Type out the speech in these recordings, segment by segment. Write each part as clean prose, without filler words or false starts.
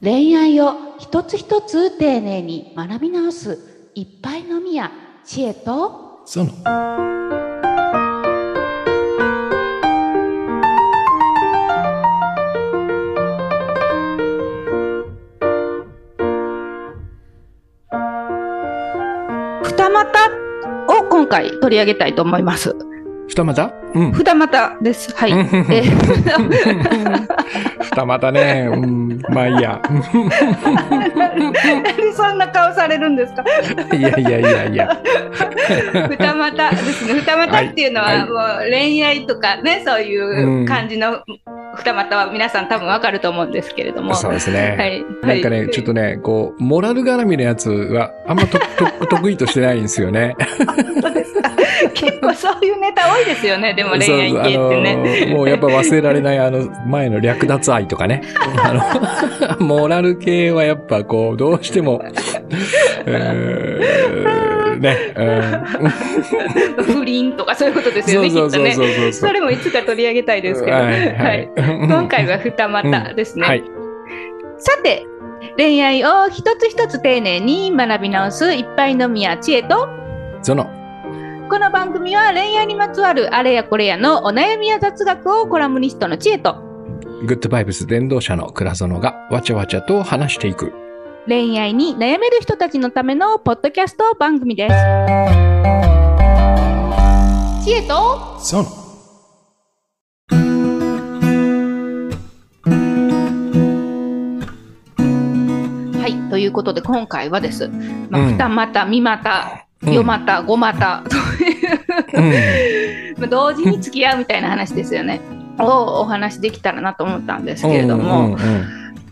恋愛を一つ一つ丁寧に学び直す一杯のみや知恵とその二股を今回取り上げたいと思います。二股？うん。二股です。はい。二股ね。うん。まあいいや。何そんな顔されるんですか？いやいやいやいや。二股ですね。二股っていうのは、もう恋愛とかね、そういう感じの二股は皆さん多分わかると思うんですけれども。そうですね。はい。なんかね、ちょっとね、こう、モラル絡みのやつはあんま得意としてないんですよね。本当ですか？結構そういうネタ多いですよね。でも恋愛系ってね。もうやっぱ忘れられない前の略奪愛とかね。モラル系はやっぱこう、どうしても、ね。不倫とかそういうことですよね、きっとね。それもいつか取り上げたいですけど。はい。今回は二股ですね。さて、恋愛を一つ一つ丁寧に学び直す一杯のみや知恵と、その、この番組は恋愛にまつわるあれやこれやのお悩みや雑学をコラムニストの知恵とグッドバイブス伝道者の倉園がわちゃわちゃと話していく恋愛に悩める人たちのためのポッドキャスト番組です。知恵とそのはいということで今回はです、二股三股四股五股という、同時に付き合うみたいな話ですよねをお話できたらなと思ったんですけれども、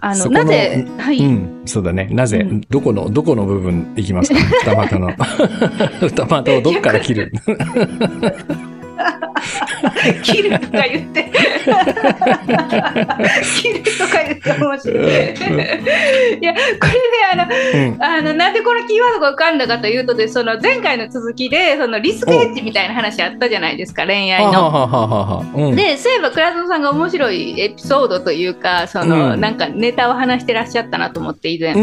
なぜ、はい、そうだね、なぜ、どこの部分いきますか、二股の二股をどっから切る切るとか言って切るとか言って面白いいやこれねなんでこのキーワードが浮かんだかというとでその前回の続きでそのリスクヘッジみたいな話あったじゃないですか恋愛の。でそういえば倉園さんが面白いエピソードというかその、なんかネタを話してらっしゃったなと思って以前、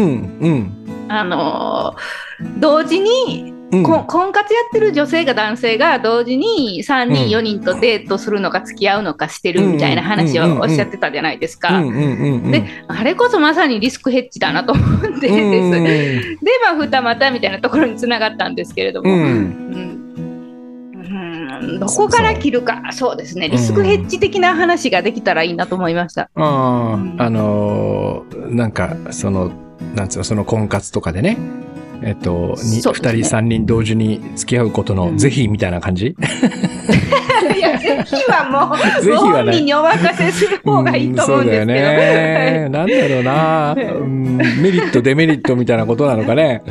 同時に婚活やってる女性が男性が同時に3人4人とデートするのか付き合うのかしてるみたいな話をおっしゃってたじゃないですか。であれこそまさにリスクヘッジだなと思ってです、でまあ二股みたいなところにつながったんですけれども、どこから切るかそうですねリスクヘッジ的な話ができたらいいなと思いました。なんかそのなんつうのその婚活とかでね2人3人同時に付き合うことの是非みたいな感じ？いや是非はもうご本人にお任せする方がいいと思うんですけど。そうだよね。なんだろうな。メリットデメリットみたいなことなのかね。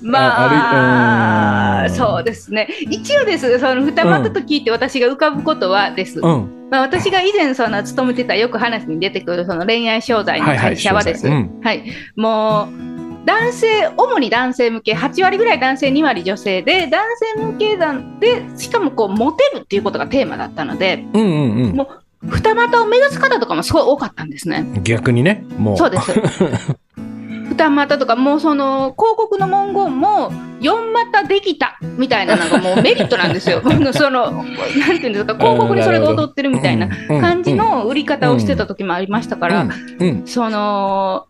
まあそうですね。一応ですその二股と聞いて私が浮かぶことはです。私が以前その勤めてたよく話に出てくるその恋愛商材の会社はです。はいもう。男性主に男性向け8割ぐらい男性2割女性で男性向けなんでしかもこうモテるっていうことがテーマだったのでもう二股を目指す方とかもすごい多かったんですね。逆にねもうそうです二股とかもうその広告の文言も四股できたみたいなのがもうメリットなんですよそのなんていうんですか広告にそれが踊ってるみたいな感じの売り方をしてた時もありましたからその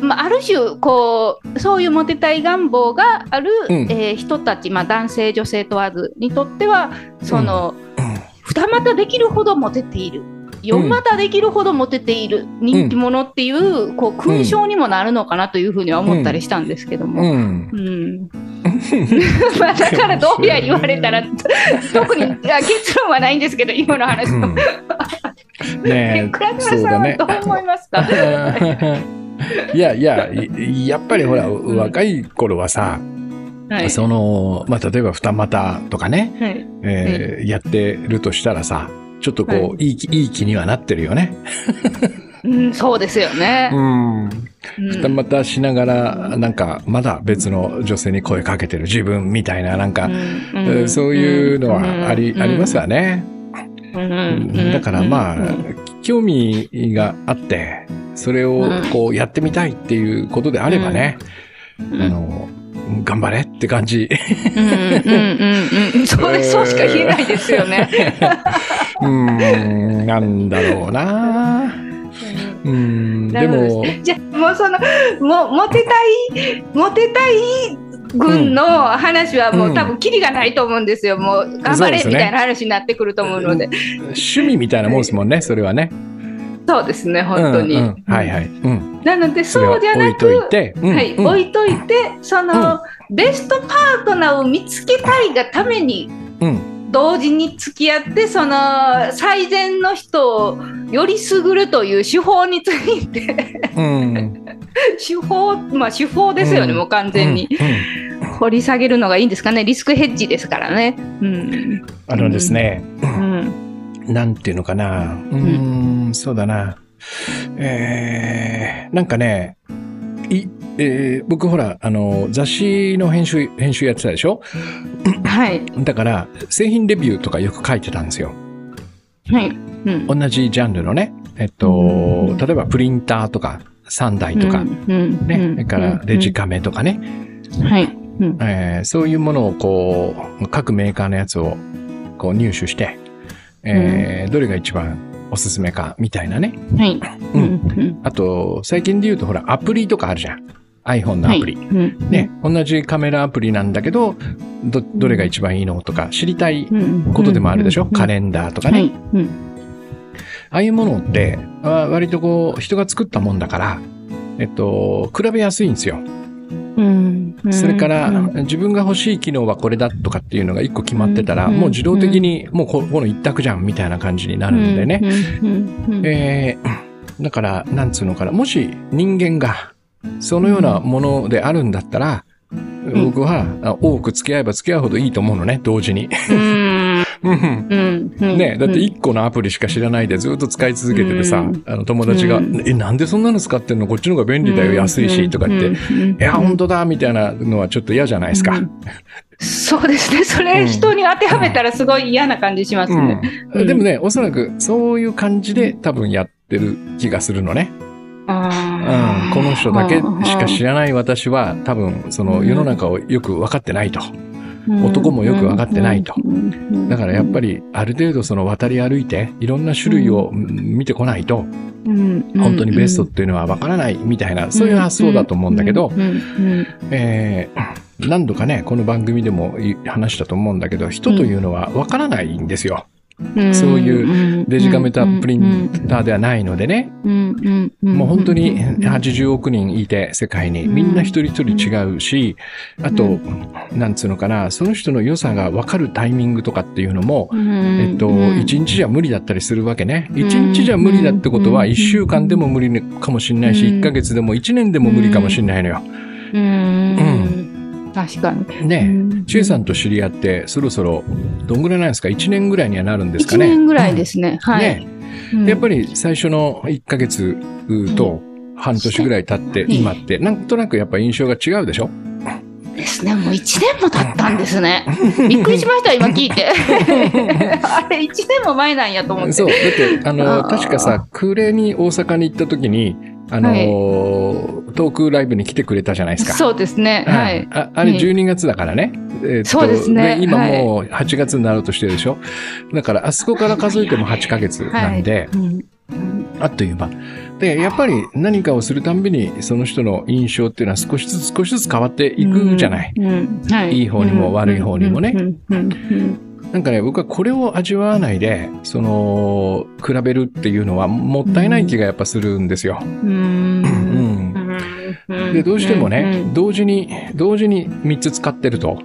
まあ、ある種こうそういうモテたい願望がある、人たち、まあ、男性女性問わずにとってはその、二股できるほどモテている四股できるほどモテている人気者ってい う,、こう勲章にもなるのかなというふうには思ったりしたんですけども、まあだからどうや言われたら特に結論はないんですけど今の話も倉田さんはどう思いますか？いやいや、やっぱりほら、若い頃はさ、その、まあ、例えば二股とかね、やってるとしたらさ、ちょっとこう、いい気にはなってるよね。そうですよね。二股しながら、なんか、まだ別の女性に声かけてる自分みたいな、なんか、そういうのはありますわね。だからまあ、興味があって、それをこうやってみたいっていうことであればね、うん、頑張れって感じ。そうしか言えないですよね。なんだろうな。でもじゃあもうモテたい軍の話はもう、多分キリがないと思うんですよ。もう頑張れみたいな話になってくると思うので。趣味みたいなもんですもんね、それはね。そうですね、本当に。はいはい。なのでそうじゃなく、置いといて、そのベストパートナーを見つけたいがために同時に付き合って、その最善の人をより優るという手法について。手法ですよね、もう完全に。掘り下げるのがいいんですかね。リスクヘッジですからね。ですね、なんていうのかな、そうだな、なんかね、僕ほら雑誌の編集やってたでしょ。はい。だから製品レビューとかよく書いてたんですよ。はい。同じジャンルのね、例えばプリンターとか。3台とか、ね、それからデジカメとかね、そういうものをこう各メーカーのやつをこう入手して、どれが一番おすすめかみたいなね、あと最近で言うとほらアプリとかあるじゃん、 iPhone のアプリ、ね、同じカメラアプリなんだけど どれが一番いいのとか知りたいことでもあるでしょ、カレンダーとかね、ああいうものって割とこう人が作ったもんだから、比べやすいんですよ。それから、自分が欲しい機能はこれだとかっていうのが一個決まってたら、もう自動的にもうこの一択じゃんみたいな感じになるのでね。だからなんつうのかな、もし人間がそのようなものであるんだったら、僕は多く付き合えば付き合うほどいいと思うのね、同時に。ねえ、だって1個のアプリしか知らないでずっと使い続けててさ、友達が「え、なんでそんなの使ってんの、こっちの方が便利だよ、安いし」とかって「いや本当だ」みたいなのはちょっと嫌じゃないですか。そうですね、それ人に当てはめたらすごい嫌な感じしますね。でもね、おそらくそういう感じで多分やってる気がするのね。この人だけしか知らない私は多分その世の中をよく分かってないと。男もよく分かってないと。だからやっぱりある程度その渡り歩いていろんな種類を見てこないと本当にベストっていうのは分からないみたいな、そういう発想だと思うんだけど、何度かねこの番組でも話したと思うんだけど、人というのは分からないんですよ。そういうデジカメとプリンターではないのでね、もう本当に80億人いて世界にみんな一人一人違うし、あとなんつうのかな、その人の良さが分かるタイミングとかっていうのも一日じゃ無理だったりするわけね。一日じゃ無理だってことは1週間でも無理かもしれないし、1ヶ月でも1年でも無理かもしれないのよ。確かにね、ちえさんと知り合ってそろそろどんぐらいなんですか、1年ぐらいにはなるんですかね。1年ぐらいですね。やっぱり最初の1ヶ月と半年ぐらい経って、今ってなんとなくやっぱ印象が違うでしょ。ですね、もう1年も経ったんですね。びっくりしました今聞いて。あれ1年も前なんやと思って。そうだって確かさ、暮れに大阪に行った時にトークライブに来てくれたじゃないですか。そうですね。はい。あれ12月だからね。そうですね。今もう8月になろうとしてるでしょ。だからあそこから数えても8ヶ月なんで、あっという間。で、やっぱり何かをするたんびにその人の印象っていうのは少しずつ変わっていくじゃない。いい方にも悪い方にもね。なんかね、僕はこれを味わわないで、その、比べるっていうのはもったいない気がやっぱするんですよ。で、どうしてもね、同時に3つ使ってると。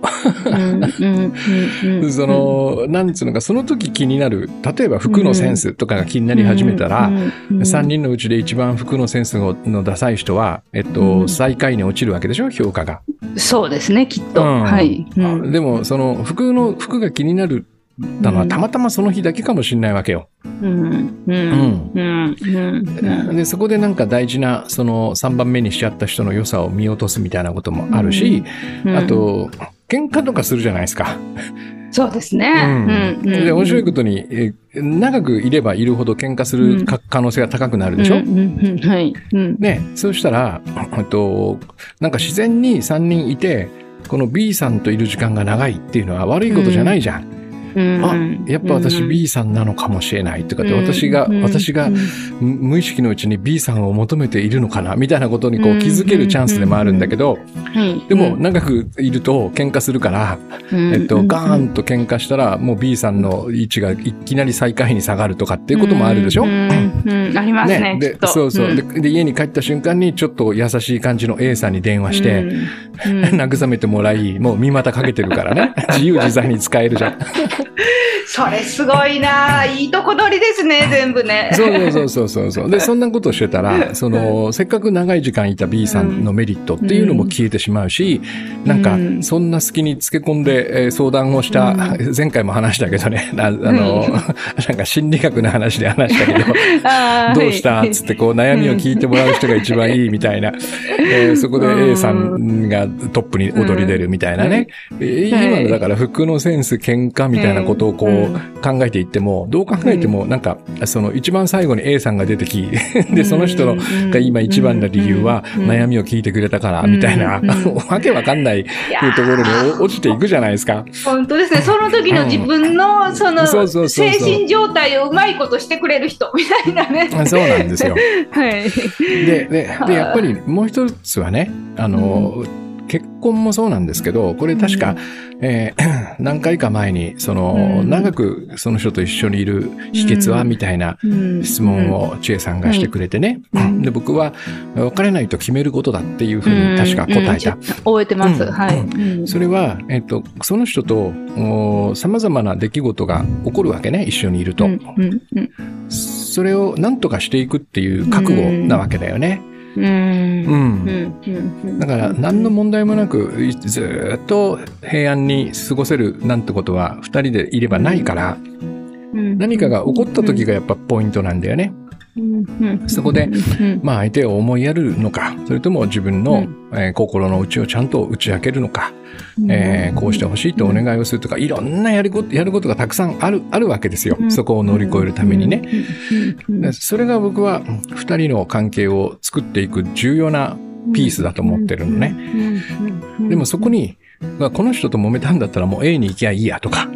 その、なんつうのか、その時気になる、例えば服のセンスとかが気になり始めたら、3人のうちで一番服のセンスのダサい人は、最下位に落ちるわけでしょ、評価が。そうですね、きっと。はい。でも、その、服が気になるたのはたまたまその日だけかもしれないわけよ。でそこでなんか大事なその3番目にしちゃった人の良さを見落とすみたいなこともあるし、あと喧嘩とかするじゃないですか。そうですね。うん。で、面白いことに、長くいればいるほど喧嘩する可能性が高くなるでしょ、うん、はい。ね、そうしたら、なんか自然に3人いて、この B さんといる時間が長いっていうのは悪いことじゃないじゃん。あ、やっぱ私 B さんなのかもしれないとかって、私が無意識のうちに B さんを求めているのかなみたいなことにこう気づけるチャンスでもあるんだけど、でも長くいると喧嘩するから、ガーンと喧嘩したらもう B さんの位置がいきなり最下位に下がるとかっていうこともあるでしょ。あります ね。で、そうそう、で家に帰った瞬間にちょっと優しい感じの A さんに電話して、慰めてもらい、もう身股かけてるからね、自由自在に使えるじゃん。それすごいな、いいとこ取りですね、全部ね。そう。で、そんなことをしてたら、せっかく長い時間いた B さんのメリットっていうのも消えてしまうし、なんか、そんな隙につけ込んで相談をした、前回も話したけどね、なんか心理学の話で話したけど、どうしたつってこう悩みを聞いてもらう人が一番いいみたいな、そこで A さんがトップに躍り出るみたいなね、今のだから服のセンス喧嘩みたいなことをこう、考えていっても、どう考えてもなんか、その一番最後に A さんが出てきで、その人のが今一番の理由は悩みを聞いてくれたからみたいな、わけわかんないというところに落ちていくじゃないですか。本当ですね。その時の自分のその精神状態をうまいことしてくれる人みたいなね。そうなんですよ。はい。でやっぱりもう一つはね、結婚もそうなんですけど、これ確か、何回か前に、長くその人と一緒にいる秘訣は、みたいな質問を千恵さんがしてくれてね。で、僕は、別れないと決めることだっていうふうに確か答えた。覚えてます。はい。それは、その人と、様々な出来事が起こるわけね、一緒にいると。それを何とかしていくっていう覚悟なわけだよね。だから何の問題もなくずっと平安に過ごせるなんてことは二人でいればないから、何かが起こった時がやっぱポイントなんだよね。そこで、相手を思いやるのか、それとも自分の、心の内をちゃんと打ち明けるのか、こうしてほしいとお願いをするとか、いろんなやることがたくさんあるわけですよ。そこを乗り越えるためにね。それが僕は二人の関係を作っていく重要なピースだと思ってるのね。でもそこに、この人と揉めたんだったらもう A に行きゃいいやとか、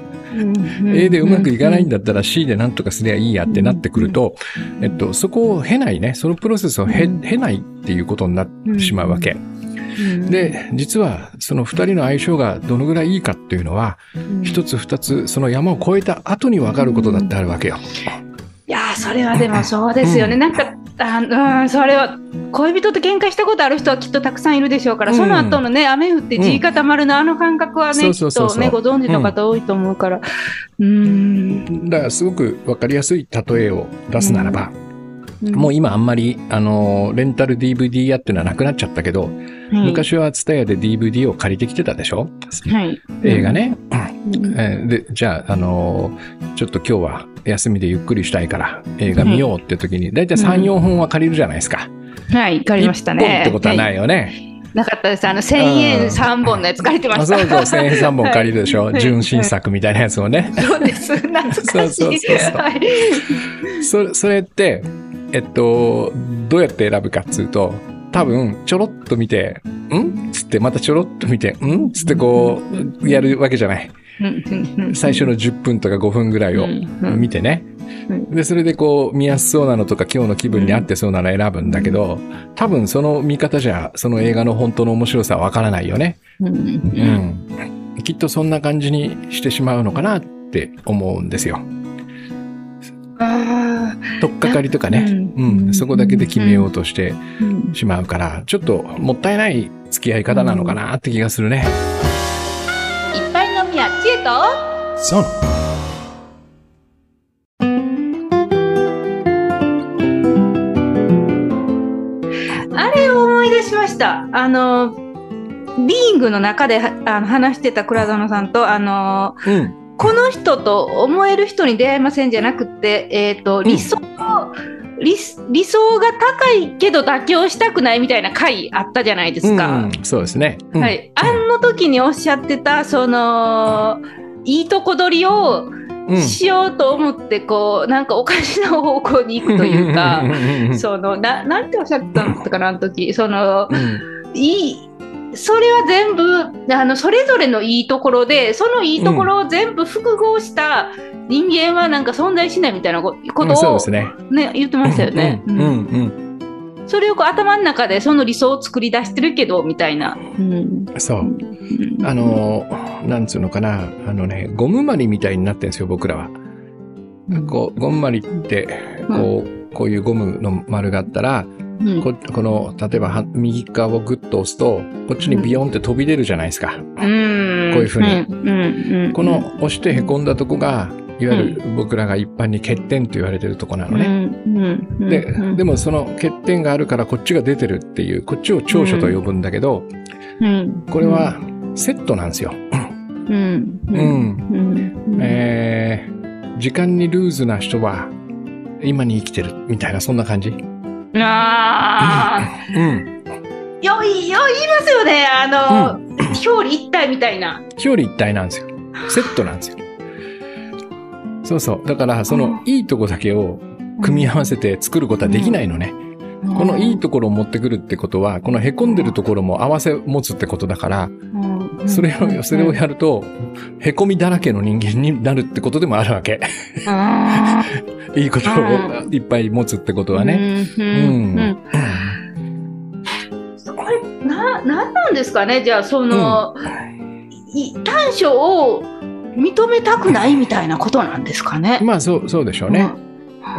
A でうまくいかないんだったら C でなんとかすりゃいいやってなってくると、そこを経ないね、そのプロセスを経ないっていうことになってしまうわけ。で、実はその二人の相性がどのぐらいいいかっていうのは、一つ二つその山を越えた後に分かることだってあるわけよ。いやー、それはでもそうですよね。なんか、それは恋人と喧嘩したことある人はきっとたくさんいるでしょうから、その後のね、雨降って地固まるの、あの感覚はね、きっとね、ご存知の方多いと思うから。だからすごくわかりやすい例えを出すならば、もう今あんまり、レンタル DVD 屋っていうのはなくなっちゃったけど、昔はTSUTAYAで DVD を借りてきてたでしょ？はい。映画ね。で、じゃあ、ちょっと今日は休みでゆっくりしたいから映画見ようって時に、だいたい3、4本は借りるじゃないですか。はい、借りましたね。1本ってことはないよね。なかったです。1000円3本のやつ借りてました。そう、1000円3本借りるでしょ。純新作みたいなやつをね。そうです。懐かしい。それって、どうやって選ぶかっつうと、多分、ちょろっと見て、んつって、またちょろっと見て、んつってこう、やるわけじゃない。最初の10分とか5分ぐらいを見てね。で、それでこう、見やすそうなのとか、今日の気分に合ってそうなの選ぶんだけど、多分その見方じゃ、その映画の本当の面白さはわからないよね。きっとそんな感じにしてしまうのかなって思うんですよ。とっかかりとかね、そこだけで決めようとしてしまうから、ちょっともったいない付き合い方なのかなって気がするね。いっぱい飲みや知恵とそう。あれを思い出しました。ビーイングの中で話してた倉園さんとこの人と思える人に出会えませんじゃなくて、理想が高いけど妥協したくないみたいな回あったじゃないですか。そうですね。はい。あの時におっしゃってた、いいとこ取りをしようと思ってこうなんかおかしな方向に行くというか、その なんておっしゃってたんですかなあの時、そのいいそれは全部それぞれのいいところで、そのいいところを全部複合した人間はなんか存在しないみたいなことを、ね、言ってましたよね。それをこう頭の中でその理想を作り出してるけどみたいな、うん、そうなんつうのかな、ね、ゴムまりみたいになってるんですよ僕らは。こうゴムまりってこういうゴムの丸があったら、うん、この例えば右側をグッと押すとこっちにビヨンって飛び出るじゃないですか、うん、こういうふうに、うんうんうん、この押してへこんだとこがいわゆる僕らが一般に欠点と言われてるとこなのね、うんうんうん、でもその欠点があるからこっちが出てるっていうこっちを長所と呼ぶんだけど、うん、これはセットなんですよ、うんうんうん、時間にルーズな人は今に生きてるみたいな、そんな感じ。ああ、うん、言いますよね、表裏一体みたいな。表裏一体なんですよ。セットなんですよ。そうそう。だからそのいいとこだけを組み合わせて作ることはできないのね。うん、このいいところを持ってくるってことは、このへこんでるところも合わせ持つってことだから、うん、それをやるとへこみだらけの人間になるってことでもあるわけ。いいことをいっぱい持つってことはね。これなんですかね。じゃあその、うん、短所を認めたくないみたいなことなんですかね。まあそうでしょうね。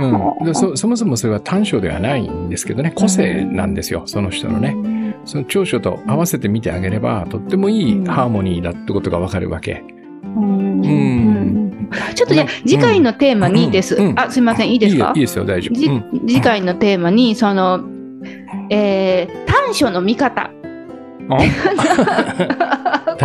うんうん、そもそもそれは短所ではないんですけどね、個性なんですよ、その人のね。その長所と合わせて見てあげればとってもいいハーモニーだってことがわかるわけ。ちょっとじゃあ次回のテーマにです。あ、すいません、いいですか？いいですよ、大丈夫。次回のテーマにその、短所の見方。こ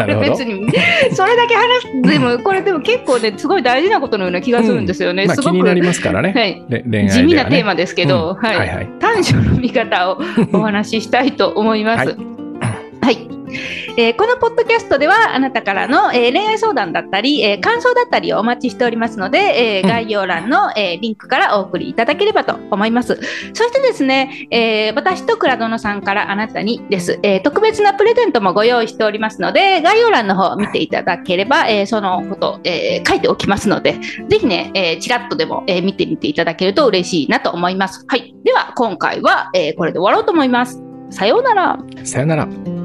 れ別にそれだけ話してでもこれでも結構ねすごい大事なことのような気がするんですよね。すごく気になりますからね。はい、恋愛ではね、地味なテーマですけど、はいはいはい、短所の見方をお話ししたいと思います。はい。このポッドキャストではあなたからの、恋愛相談だったり、感想だったりをお待ちしておりますので、概要欄の、リンクからお送りいただければと思います。そしてですね、私と倉殿さんからあなたにです、特別なプレゼントもご用意しておりますので、概要欄の方を見ていただければ、そのこと、書いておきますので、ぜひね、ちらっとでも、見てみていただけると嬉しいなと思います。はい、では今回は、これで終わろうと思います。さようなら。さようなら。